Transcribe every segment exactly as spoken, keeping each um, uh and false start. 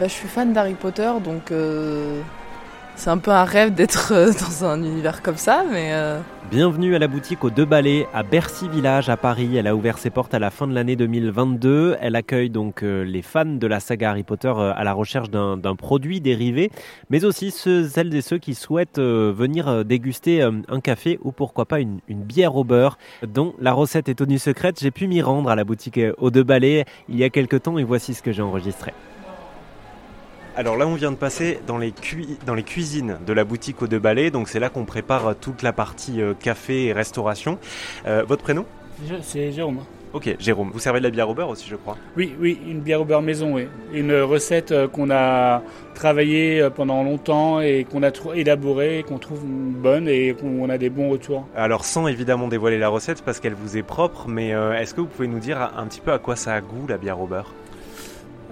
Bah, je suis fan d'Harry Potter, donc euh, c'est un peu un rêve d'être euh, dans un univers comme ça. Mais euh... Bienvenue à la boutique aux Deux Balais, à Bercy Village, à Paris. Elle a ouvert ses portes à la fin de l'année deux mille vingt-deux. Elle accueille donc euh, les fans de la saga Harry Potter euh, à la recherche d'un, d'un produit dérivé, mais aussi ceux, celles et ceux qui souhaitent euh, venir euh, déguster euh, un café ou pourquoi pas une, une bière au beurre, dont la recette est tenue secrète. J'ai pu m'y rendre à la boutique euh, aux Deux Balais il y a quelques temps et voici ce que j'ai enregistré. Alors là, on vient de passer dans les, cu- dans les cuisines de la boutique aux Deux Balais. Donc c'est là qu'on prépare toute la partie euh, café et restauration. Euh, votre prénom ? Je, c'est Jérôme. Ok, Jérôme. Vous servez de la bière au beurre aussi, je crois ? Oui, oui, une bière au beurre maison, oui. Une recette euh, qu'on a travaillée euh, pendant longtemps et qu'on a tr- élaborée, qu'on trouve bonne et qu'on a des bons retours. Alors sans évidemment dévoiler la recette parce qu'elle vous est propre, mais euh, est-ce que vous pouvez nous dire un petit peu à quoi ça a goût la bière au beurre ?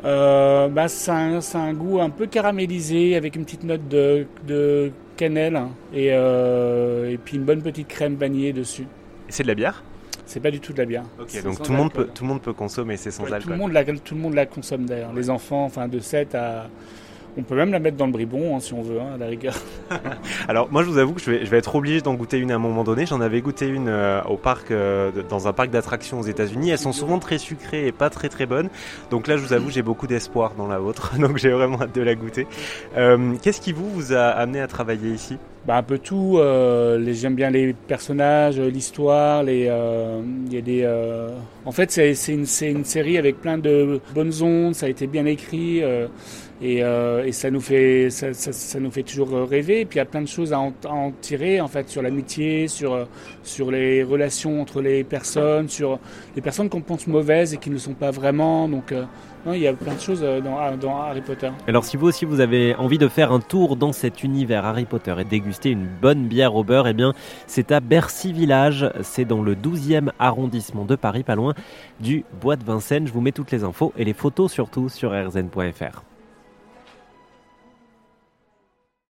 Euh, bah, ça, a un, ça a un goût un peu caramélisé avec une petite note de, de cannelle et, euh, et puis une bonne petite crème vanillée dessus. Et c'est de la bière ? C'est pas du tout de la bière. Ok, c'est donc tout le monde peut, tout le monde peut consommer, c'est sans ouais, alcool. Tout le monde la, tout le monde la consomme d'ailleurs. Ouais. Les enfants, enfin de sept à... On peut même la mettre dans le bribon hein, si on veut, hein, à la rigueur. Alors moi je vous avoue que je vais, je vais être obligé d'en goûter une à un moment donné. J'en avais goûté une euh, au parc, euh, dans un parc d'attractions aux États-Unis. Elles sont souvent très sucrées et pas très très bonnes. Donc là je vous avoue j'ai beaucoup d'espoir dans la vôtre. Donc j'ai vraiment hâte de la goûter. Euh, qu'est-ce qui vous, vous a amené à travailler ici ? Bah, un peu tout. Euh, les, j'aime bien les personnages, l'histoire. Les, euh, y a des, euh... En fait c'est, c'est, une, c'est une série avec plein de bonnes ondes. Ça a été bien écrit. Euh... Et, euh, et ça nous fait ça, ça, ça nous fait toujours rêver. Et puis il y a plein de choses à en, à en tirer en fait sur l'amitié, sur sur les relations entre les personnes, sur les personnes qu'on pense mauvaises et qui ne le sont pas vraiment. Donc euh, non, il y a plein de choses dans, dans Harry Potter. Alors si vous aussi vous avez envie de faire un tour dans cet univers Harry Potter et déguster une bonne bière au beurre, eh bien c'est à Bercy Village, c'est dans le douzième arrondissement de Paris, pas loin du Bois de Vincennes. Je vous mets toutes les infos et les photos surtout sur r z n point f r.